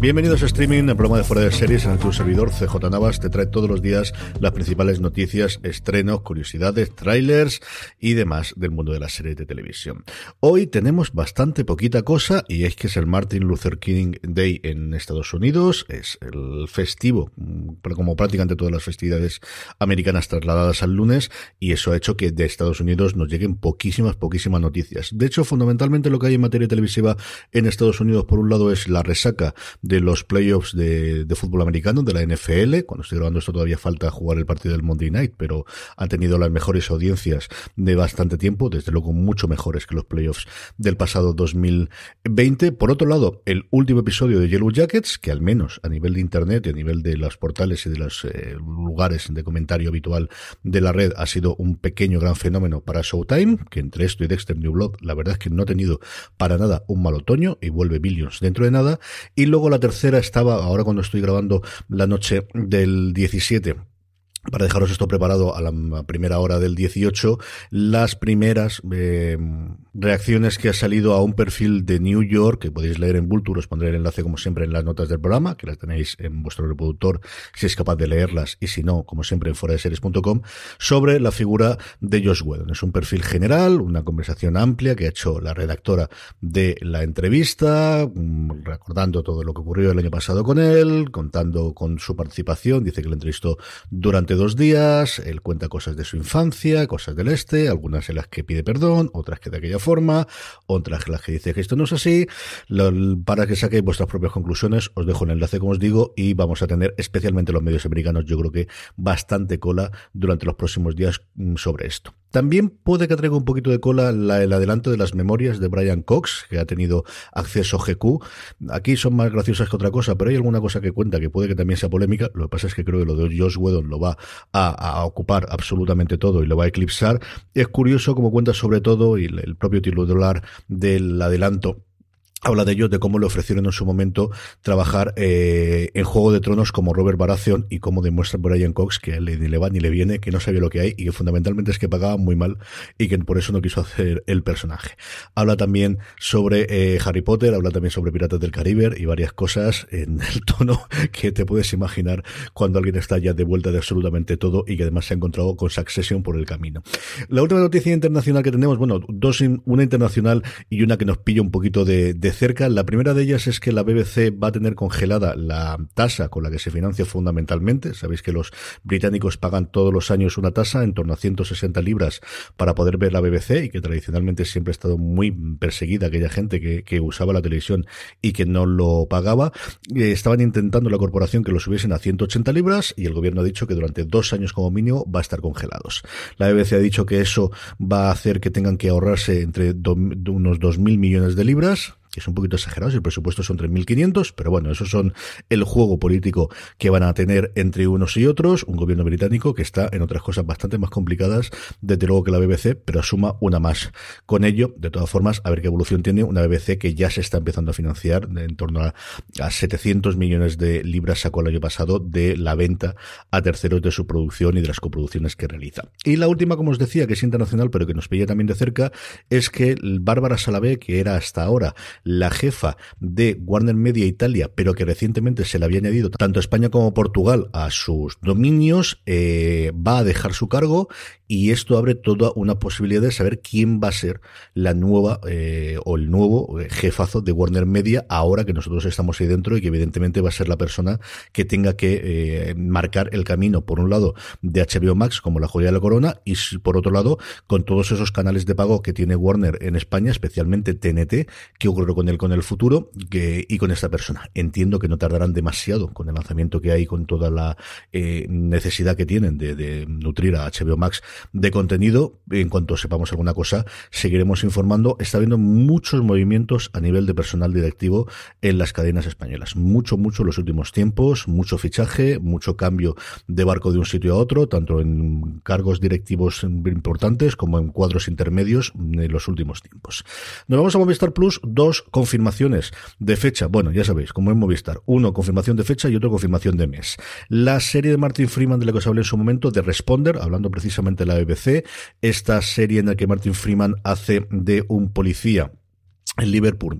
Bienvenidos a Streaming, el programa de Fuera de Series en el que un servidor, CJ Navas, te trae todos los días las principales noticias, estrenos, curiosidades, trailers y demás del mundo de las series de televisión. Hoy tenemos bastante poquita cosa, y es que es el Martin Luther King Day en Estados Unidos, es el festivo, como prácticamente todas las festividades americanas trasladadas al lunes, y eso ha hecho que de Estados Unidos nos lleguen poquísimas noticias. De hecho, fundamentalmente lo que hay en materia televisiva en Estados Unidos, por un lado, es la resaca de los playoffs de fútbol americano, de la NFL. Cuando estoy grabando esto todavía falta jugar el partido del Monday Night, pero ha tenido las mejores audiencias de bastante tiempo, desde luego mucho mejores que los playoffs del pasado 2020. Por otro lado, el último episodio de Yellow Jackets, que al menos a nivel de internet y a nivel de los portales y de los lugares de comentario habitual de la red, ha sido un pequeño gran fenómeno para Showtime, que entre esto y Dexter New Blood, la verdad es que no ha tenido para nada un mal otoño, y vuelve Billions dentro de nada. Y luego la tercera estaba, ahora cuando estoy grabando, la noche del 17, para dejaros esto preparado a la primera hora del 18, las primeras reacciones que ha salido a un perfil de New York, que podéis leer en Vulture. Os pondré el enlace, como siempre, en las notas del programa, que las tenéis en vuestro reproductor si es capaz de leerlas, y si no, como siempre, en foradeseries.com, sobre la figura de Josh Whedon. Es un perfil general, una conversación amplia que ha hecho la redactora de la entrevista, recordando todo lo que ocurrió el año pasado con él, contando con su participación. Dice que le entrevistó durante 2 días, él cuenta cosas de su infancia, cosas del este, algunas en las que pide perdón, otras que de aquella forma, otras en las que dice que esto no es así. Para que saquéis vuestras propias conclusiones, os dejo el enlace, como os digo, y vamos a tener, especialmente los medios americanos, yo creo que bastante cola durante los próximos días sobre esto. También puede que traiga un poquito de cola el adelanto de las memorias de Brian Cox, que ha tenido acceso GQ. Aquí son más graciosas que otra cosa, pero hay alguna cosa que cuenta que puede que también sea polémica. Lo que pasa es que creo que lo de Josh Whedon lo va a ocupar absolutamente todo y lo va a eclipsar. Es curioso como cuenta sobre todo, y el propio titular del adelanto habla de ellos, de cómo le ofrecieron en su momento trabajar en Juego de Tronos como Robert Baratheon, y cómo demuestra Brian Cox que ni le va ni le viene, que no sabía lo que hay, y que fundamentalmente es que pagaba muy mal y que por eso no quiso hacer el personaje. Habla también sobre Harry Potter, habla también sobre Piratas del Caribe y varias cosas en el tono que te puedes imaginar cuando alguien está ya de vuelta de absolutamente todo y que además se ha encontrado con Succession por el camino. La última noticia internacional que tenemos, bueno, dos, una internacional y una que nos pilla un poquito de de cerca. La primera de ellas es que la BBC va a tener congelada la tasa con la que se financia fundamentalmente. Sabéis que los británicos pagan todos los años una tasa en torno a 160 libras para poder ver la BBC, y que tradicionalmente siempre ha estado muy perseguida aquella gente que usaba la televisión y que no lo pagaba. Estaban intentando la corporación que lo subiesen a 180 libras y el gobierno ha dicho que durante 2 años como mínimo va a estar congelados. La BBC ha dicho que eso va a hacer que tengan que ahorrarse entre unos 2.000 millones de libras, que es un poquito exagerado, si el presupuesto son 3.500, pero bueno, esos son el juego político que van a tener entre unos y otros, un gobierno británico que está en otras cosas bastante más complicadas, desde luego que la BBC, pero asuma una más. Con ello, de todas formas, a ver qué evolución tiene una BBC que ya se está empezando a financiar, en torno a 700 millones de libras sacó el año pasado de la venta a terceros de su producción y de las coproducciones que realiza. Y la última, como os decía, que es internacional, pero que nos pilla también de cerca, es que Bárbara Salavé, que era hasta ahora la jefa de Warner Media Italia, pero que recientemente se le había añadido tanto España como Portugal a sus dominios, va a dejar su cargo, y esto abre toda una posibilidad de saber quién va a ser la nueva o el nuevo jefazo de Warner Media, ahora que nosotros estamos ahí dentro, y que evidentemente va a ser la persona que tenga que marcar el camino, por un lado, de HBO Max como la joya de la corona, y por otro lado, con todos esos canales de pago que tiene Warner en España, especialmente TNT, que ocurre con el futuro y con esta persona. Entiendo que no tardarán demasiado con el lanzamiento que hay, con toda la necesidad que tienen de nutrir a HBO Max de contenido. En cuanto sepamos alguna cosa, seguiremos informando. Está habiendo muchos movimientos a nivel de personal directivo en las cadenas españolas. Mucho en los últimos tiempos, mucho fichaje, mucho cambio de barco de un sitio a otro, tanto en cargos directivos importantes como en cuadros intermedios en los últimos tiempos. Nos vamos a Movistar Plus, 2 confirmaciones de fecha. Bueno, ya sabéis, como en Movistar, uno confirmación de fecha y otro confirmación de mes. La serie de Martin Freeman, de la que os hablé en su momento, The Responder, hablando precisamente de la BBC, esta serie en la que Martin Freeman hace de un policía en Liverpool,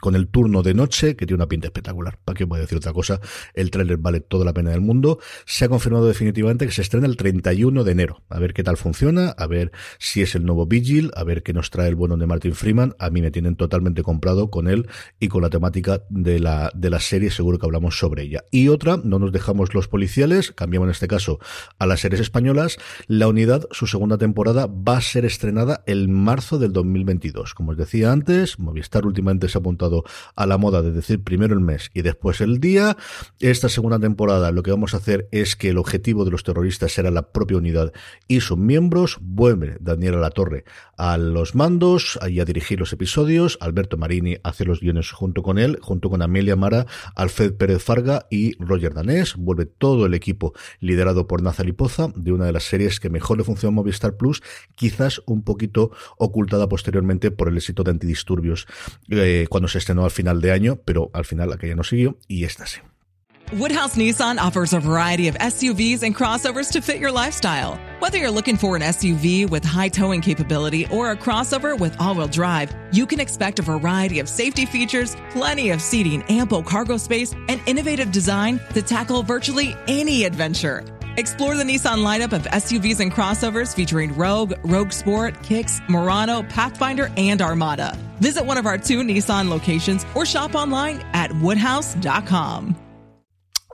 con el turno de noche, que tiene una pinta espectacular. ¿Para qué voy a decir otra cosa? El tráiler vale toda la pena del mundo. Se ha confirmado definitivamente que se estrena el 31 de enero. A ver qué tal funciona, a ver si es el nuevo Vigil, a ver qué nos trae el bueno de Martin Freeman. A mí me tienen totalmente comprado con él y con la temática de la serie. Seguro que hablamos sobre ella. Y otra, no nos dejamos los policiales, cambiamos en este caso a las series españolas. La Unidad, su segunda temporada, va a ser estrenada el marzo del 2022. Como os decía antes, Movistar últimamente se ha apuntado a la moda de decir primero el mes y después el día. Esta segunda temporada lo que vamos a hacer es que el objetivo de los terroristas será la propia Unidad y sus miembros. Vuelve Daniela Latorre a los mandos y a dirigir los episodios. Alberto Marini hace los guiones junto con él, junto con Amelia Mara, Alfred Pérez Farga y Roger Danés. Vuelve todo el equipo liderado por Nazali Poza, de una de las series que mejor le funciona a Movistar Plus, quizás un poquito ocultada posteriormente por el éxito de Antidisturbios cuando se estrenó al final de año, pero al final aquella no siguió y esta sí. Woodhouse Nissan offers a variety of SUVs and crossovers to fit your lifestyle. Whether you're looking for an SUV with high towing capability or a crossover with all-wheel drive, you can expect a variety of safety features, plenty of seating, ample cargo space, and innovative design to tackle virtually any adventure. Explore the Nissan lineup of SUVs and crossovers featuring Rogue, Rogue Sport, Kicks, Murano, Pathfinder, and Armada. Visit one of our 2 Nissan locations or shop online at Woodhouse.com.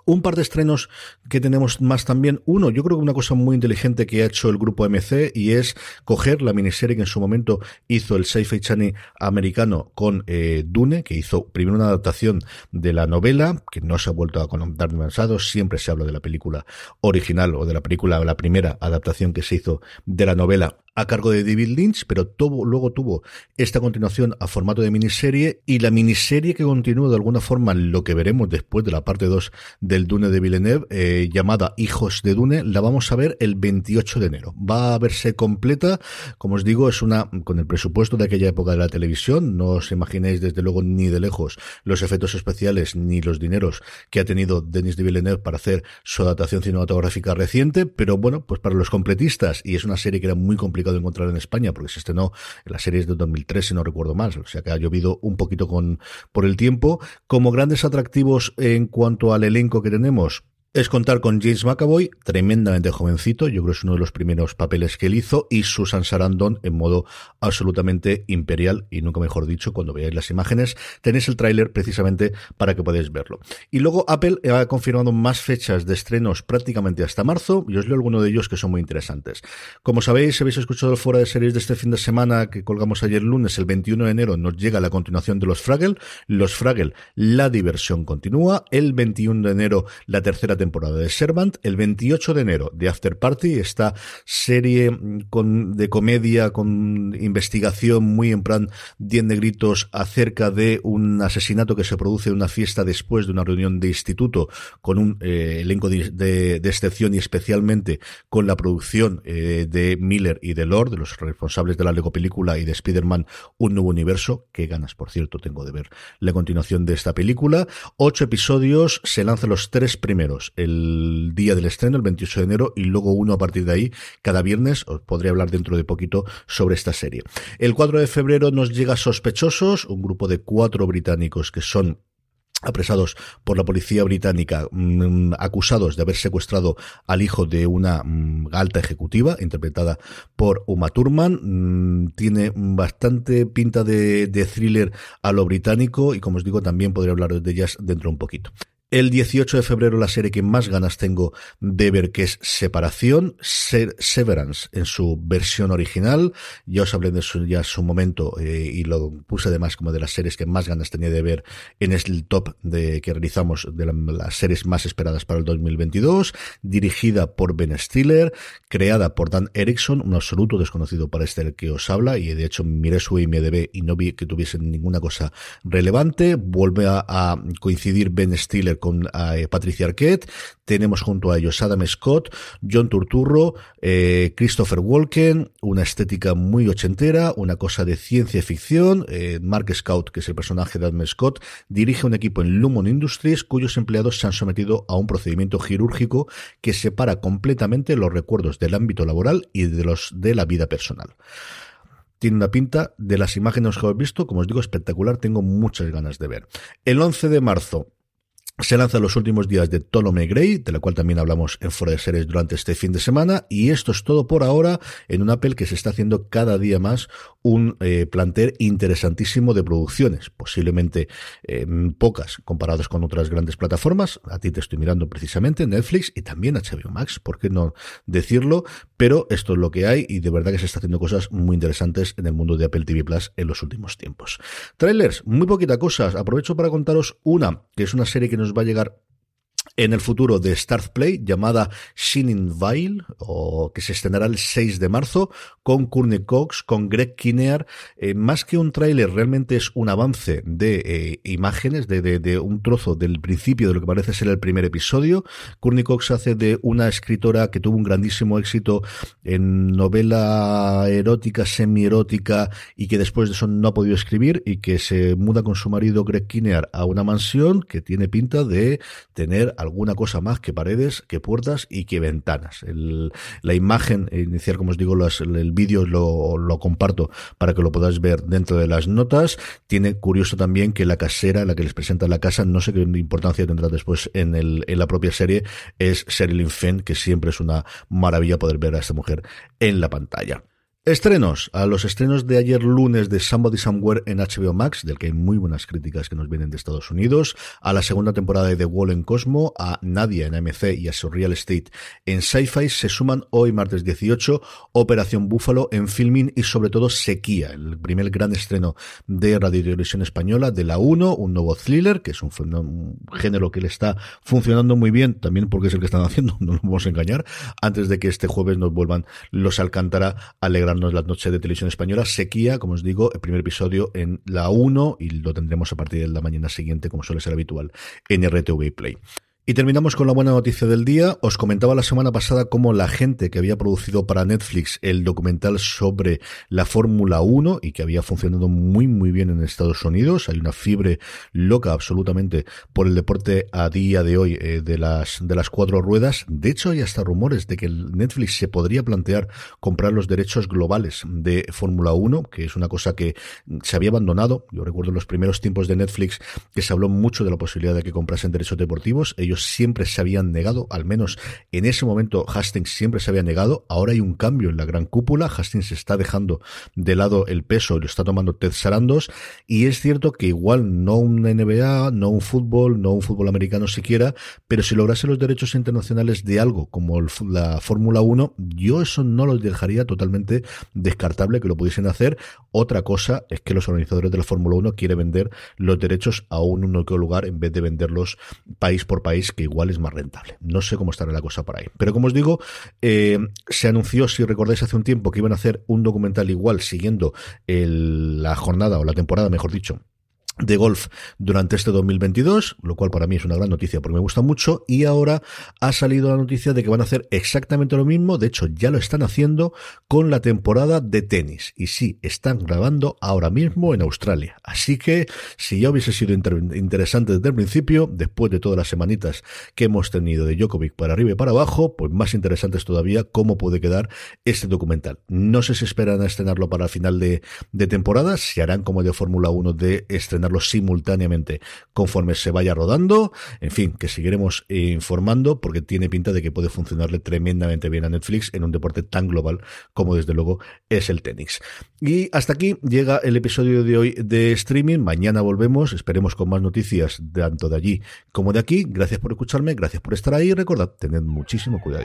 Un par de estrenos que tenemos más también. Uno, yo creo que una cosa muy inteligente que ha hecho el grupo MC, y es coger la miniserie que en su momento hizo el Sci-Fi Channel americano con Dune, que hizo primero una adaptación de la novela, que no se ha vuelto a contar demasiado. Siempre se habla de la película original o de la primera adaptación que se hizo de la novela a cargo de David Lynch, pero luego tuvo esta continuación a formato de miniserie, y la miniserie que continúa de alguna forma lo que veremos después de la parte 2 del Dune de Villeneuve, llamada Hijos de Dune, la vamos a ver el 28 de enero. Va a verse completa, como os digo, es una con el presupuesto de aquella época de la televisión. No os imaginéis desde luego ni de lejos los efectos especiales ni los dineros que ha tenido Denis de Villeneuve para hacer su adaptación cinematográfica reciente, pero bueno, pues para los completistas, y es una serie que era muy complicada de encontrar en España porque se estrenó en las series de 2003, si no recuerdo mal, o sea que ha llovido un poquito por el tiempo. Como grandes atractivos en cuanto al elenco que tenemos, es contar con James McAvoy, tremendamente jovencito, yo creo que es uno de los primeros papeles que él hizo, y Susan Sarandon en modo absolutamente imperial, y nunca mejor dicho. Cuando veáis las imágenes, tenéis el tráiler precisamente para que podáis verlo. Y luego Apple ha confirmado más fechas de estrenos prácticamente hasta marzo, y os leo algunos de ellos que son muy interesantes. Como sabéis, si habéis escuchado el Fora de Series de este fin de semana que colgamos ayer lunes, el 21 de enero nos llega la continuación de Los Fraggle. Los Fraggle, la diversión continúa. El 21 de enero, la tercera temporada de Servant. El 28 de enero, de After Party, esta serie de comedia con investigación muy en plan Diez Negritos acerca de un asesinato que se produce en una fiesta después de una reunión de instituto, con un elenco de excepción, y especialmente con la producción de Miller y de Lord, de los responsables de la Lego película y de Spider-Man Un Nuevo Universo. Qué ganas, por cierto, tengo de ver la continuación de esta película. 8 episodios, se lanzan los 3 primeros el día del estreno, el 28 de enero, y luego uno a partir de ahí cada viernes. Os podré hablar dentro de poquito sobre esta serie. El 4 de febrero nos llega Sospechosos, un grupo de 4 británicos que son apresados por la policía británica, acusados de haber secuestrado al hijo de una alta ejecutiva, interpretada por Uma Thurman. Tiene bastante pinta de thriller a lo británico, y como os digo, también podré hablar de ellas dentro un poquito. El 18 de febrero, la serie que más ganas tengo de ver, que es Separación, Severance en su versión original. Ya os hablé de eso ya en su momento, y lo puse además como de las series que más ganas tenía de ver en el top que realizamos de las series más esperadas para el 2022. Dirigida por Ben Stiller, creada por Dan Erickson, un absoluto desconocido para este el que os habla, y de hecho miré su IMDb y no vi que tuviesen ninguna cosa relevante. Vuelve a coincidir Ben Stiller con Patricia Arquette. Tenemos junto a ellos Adam Scott, John Turturro, Christopher Walken, una estética muy ochentera, una cosa de ciencia ficción. Mark Scout, que es el personaje de Adam Scott, dirige un equipo en Lumon Industries cuyos empleados se han sometido a un procedimiento quirúrgico que separa completamente los recuerdos del ámbito laboral y de los de la vida personal. Tiene una pinta, de las imágenes que habéis visto, como os digo, espectacular. Tengo muchas ganas de ver. El 11 de marzo se lanzan Los últimos días de Ptolemy Grey, de la cual también hablamos en Fora de Series durante este fin de semana. Y esto es todo por ahora en un Apple que se está haciendo cada día más un plantel interesantísimo de producciones, posiblemente pocas comparadas con otras grandes plataformas. A ti te estoy mirando precisamente, Netflix y también HBO Max, ¿por qué no decirlo? Pero esto es lo que hay, y de verdad que se está haciendo cosas muy interesantes en el mundo de Apple TV Plus en los últimos tiempos. Trailers, muy poquita cosa. Aprovecho para contaros una, que es una serie que nos va a llegar en el futuro de Start Play, llamada Shining Vale, o que se estrenará el 6 de marzo, con Courtney Cox, con Greg Kinnear. Más que un tráiler, realmente es un avance de imágenes, de un trozo del principio de lo que parece ser el primer episodio. Courtney Cox hace de una escritora que tuvo un grandísimo éxito en novela erótica, semierótica, y que después de eso no ha podido escribir, y que se muda con su marido Greg Kinnear a una mansión que tiene pinta de tener alguna cosa más que paredes, que puertas y que ventanas. La imagen inicial, como os digo, el vídeo lo comparto para que lo podáis ver dentro de las notas. Tiene curioso también que la casera, la que les presenta la casa, no sé qué importancia tendrá después en la propia serie, es Sherilyn Fenn, que siempre es una maravilla poder ver a esta mujer en la pantalla. Estrenos. A los estrenos de ayer lunes de Somebody Somewhere en HBO Max, del que hay muy buenas críticas que nos vienen de Estados Unidos, a la segunda temporada de The Wall en Cosmo, a Nadia en AMC y a Surreal Estate en Sci-Fi, se suman hoy martes 18 Operación Búfalo en Filmin y sobre todo Sequía, el primer gran estreno de Radio y Televisión Española de La 1, un nuevo thriller, que es un género que le está funcionando muy bien, también porque es el que están haciendo, no nos vamos a engañar, antes de que este jueves nos vuelvan los Alcántara a alegrar la noche de Televisión Española. Sequía, como os digo, el primer episodio en la 1, y lo tendremos a partir de la mañana siguiente, como suele ser habitual, en RTV Play. Y terminamos con la buena noticia del día. Os comentaba la semana pasada cómo la gente que había producido para Netflix el documental sobre la Fórmula 1 y que había funcionado muy muy bien en Estados Unidos. Hay una fiebre loca absolutamente por el deporte a día de hoy de las 4 ruedas. De hecho, hay hasta rumores de que Netflix se podría plantear comprar los derechos globales de Fórmula 1, que es una cosa que se había abandonado. Yo recuerdo en los primeros tiempos de Netflix que se habló mucho de la posibilidad de que comprasen derechos deportivos. Ellos ellos siempre se habían negado, al menos en ese momento Hastings siempre se había negado. Ahora hay un cambio en la gran cúpula, Hastings está dejando de lado el peso, lo está tomando Ted Sarandos, y es cierto que igual no una NBA, no un fútbol americano siquiera, pero si lograse los derechos internacionales de algo como la Fórmula 1, yo eso no lo dejaría totalmente descartable que lo pudiesen hacer. Otra cosa es que los organizadores de la Fórmula 1 quieren vender los derechos a un único lugar en vez de venderlos país por país, que igual es más rentable. No sé cómo estará la cosa por ahí. Pero como os digo, se anunció, si recordáis hace un tiempo, que iban a hacer un documental igual siguiendo la jornada o la temporada, mejor dicho, de golf durante este 2022, lo cual para mí es una gran noticia porque me gusta mucho, y ahora ha salido la noticia de que van a hacer exactamente lo mismo, de hecho ya lo están haciendo con la temporada de tenis, y sí, están grabando ahora mismo en Australia, así que si ya hubiese sido interesante desde el principio, después de todas las semanitas que hemos tenido de Djokovic para arriba y para abajo, pues más interesante es todavía cómo puede quedar este documental. No sé si esperan a estrenarlo para el final de temporada, si harán como de Fórmula 1 de estrenar simultáneamente conforme se vaya rodando, en fin, que seguiremos informando porque tiene pinta de que puede funcionarle tremendamente bien a Netflix en un deporte tan global como desde luego es el tenis. Y hasta aquí llega el episodio de hoy de streaming. Mañana volvemos, esperemos con más noticias tanto de allí como de aquí. Gracias por escucharme, gracias por estar ahí, recordad, tened muchísimo cuidado.